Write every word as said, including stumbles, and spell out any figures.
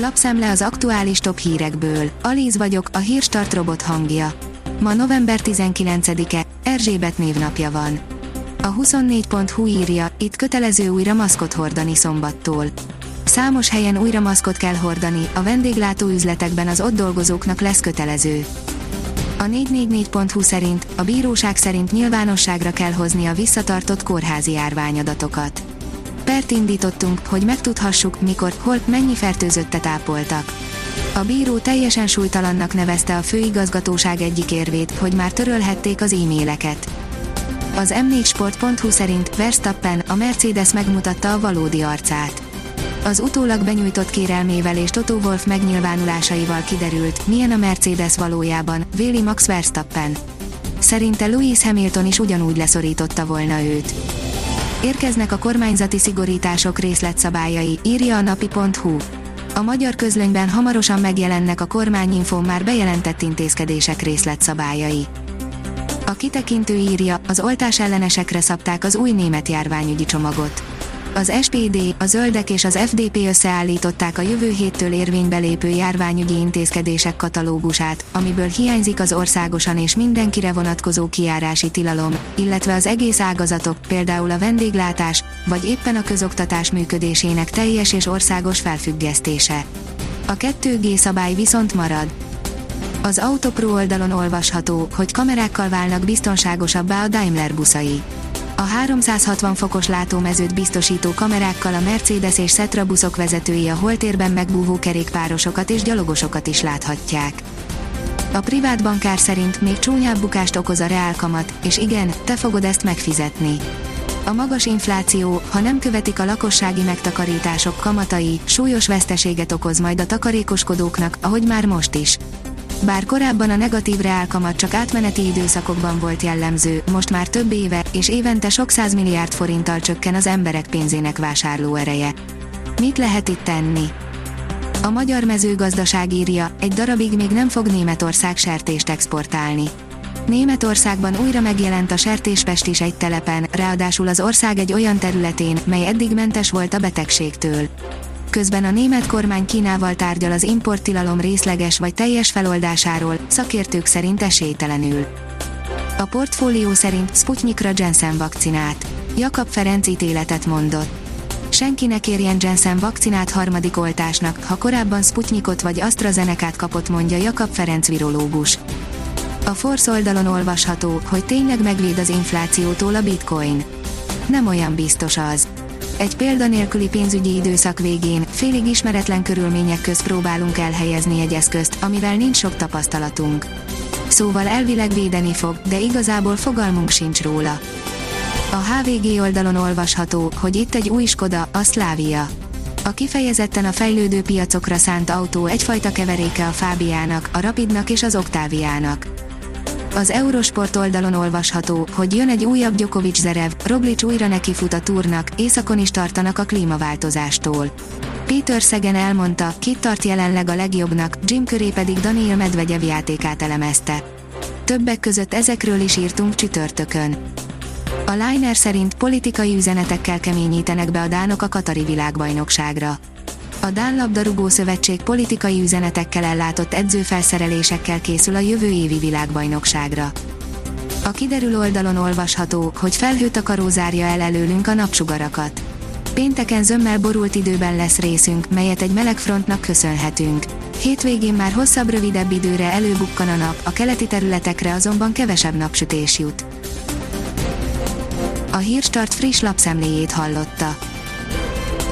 Lapszám le az aktuális top hírekből. Alíz vagyok, a hírstart robot hangja. Ma november tizenkilencedike, Erzsébet névnapja van. A huszonnégy pont hu írja, itt kötelező újra maszkot hordani szombattól. Számos helyen újra maszkot kell hordani, a vendéglátóüzletekben az ott dolgozóknak lesz kötelező. A négy négy négy pont hu szerint, a bíróság szerint nyilvánosságra kell hozni a visszatartott kórházi járványadatokat. Pert indítottunk, hogy megtudhassuk, mikor, hol, mennyi fertőzöttet ápoltak. A bíró teljesen súlytalannak nevezte a főigazgatóság egyik érvét, hogy már törölhették az e-maileket. Az M négy sport pont hu szerint Verstappen, a Mercedes megmutatta a valódi arcát. Az utólag benyújtott kérelmével és Toto Wolf megnyilvánulásaival kiderült, milyen a Mercedes valójában, véli Max Verstappen. Szerinte Lewis Hamilton is ugyanúgy leszorította volna őt. Érkeznek a kormányzati szigorítások részletszabályai, írja a napi pont hu. A magyar közlönyben hamarosan megjelennek a kormányinfón már bejelentett intézkedések részletszabályai. A kitekintő írja, az oltás ellenesekre szabták az új német járványügyi csomagot. Az es pé dé, a Zöldek és az ef dé pé összeállították a jövő héttől érvénybe lépő járványügyi intézkedések katalógusát, amiből hiányzik az országosan és mindenkire vonatkozó kijárási tilalom, illetve az egész ágazatok, például a vendéglátás, vagy éppen a közoktatás működésének teljes és országos felfüggesztése. A kettő gé szabály viszont marad. Az AutoPro oldalon olvasható, hogy kamerákkal válnak biztonságosabbá a Daimler buszai. A háromszázhatvan fokos látómezőt biztosító kamerákkal a Mercedes és Setra buszok vezetői a holtérben megbúvó kerékpárosokat és gyalogosokat is láthatják. A privát bankár szerint még csúnyább bukást okoz a reálkamat, és igen, te fogod ezt megfizetni. A magas infláció, ha nem követik a lakossági megtakarítások kamatai, súlyos veszteséget okoz majd a takarékoskodóknak, ahogy már most is. Bár korábban a negatív reálkamat csak átmeneti időszakokban volt jellemző, most már több éve, és évente sok százmilliárd forinttal csökken az emberek pénzének vásárlóereje. Mit lehet itt tenni? A magyar mezőgazdaság írja, egy darabig még nem fog Németország sertést exportálni. Németországban újra megjelent a sertéspest is egy telepen, ráadásul az ország egy olyan területén, mely eddig mentes volt a betegségtől. Közben a német kormány Kínával tárgyal az importtilalom részleges vagy teljes feloldásáról, szakértők szerint esélytelenül. A portfólió szerint Sputnikra Janssen vakcinát. Jakab Ferenc ítéletet mondott. Senki ne kérjen Janssen vakcinát harmadik oltásnak, ha korábban Sputnikot vagy AstraZenecát kapott, mondja Jakab Ferenc virológus. A FORCE oldalon olvasható, hogy tényleg megvéd az inflációtól a bitcoin. Nem olyan biztos az. Egy példanélküli pénzügyi időszak végén, félig ismeretlen körülmények közt próbálunk elhelyezni egy eszközt, amivel nincs sok tapasztalatunk. Szóval elvileg védeni fog, de igazából fogalmunk sincs róla. A há vé gé oldalon olvasható, hogy itt egy új Skoda, a Slavia. A kifejezetten a fejlődő piacokra szánt autó egyfajta keveréke a Fábiának, a Rapidnak és az Octáviának. Az Eurosport oldalon olvasható, hogy jön egy újabb Djokovic-Zerev, Roglic újra nekifut a túrnak, északon is tartanak a klímaváltozástól. Péter Szegen elmondta, kit tart jelenleg a legjobbnak, Jim köré pedig Dániel Medvegyev játékát elemezte. Többek között ezekről is írtunk csütörtökön. A Liner szerint politikai üzenetekkel keményítenek be a dánok a katari világbajnokságra. A Dán labdarúgó szövetség politikai üzenetekkel ellátott edzőfelszerelésekkel készül a jövő évi világbajnokságra. A kiderül oldalon olvasható, hogy felhőtakaró zárja el előlünk a napsugarakat. Pénteken zömmel borult időben lesz részünk, melyet egy meleg frontnak köszönhetünk. Hétvégén már hosszabb-rövidebb időre előbukkan a nap, a keleti területekre azonban kevesebb napsütés jut. A Hírstart friss lapszemléjét hallotta.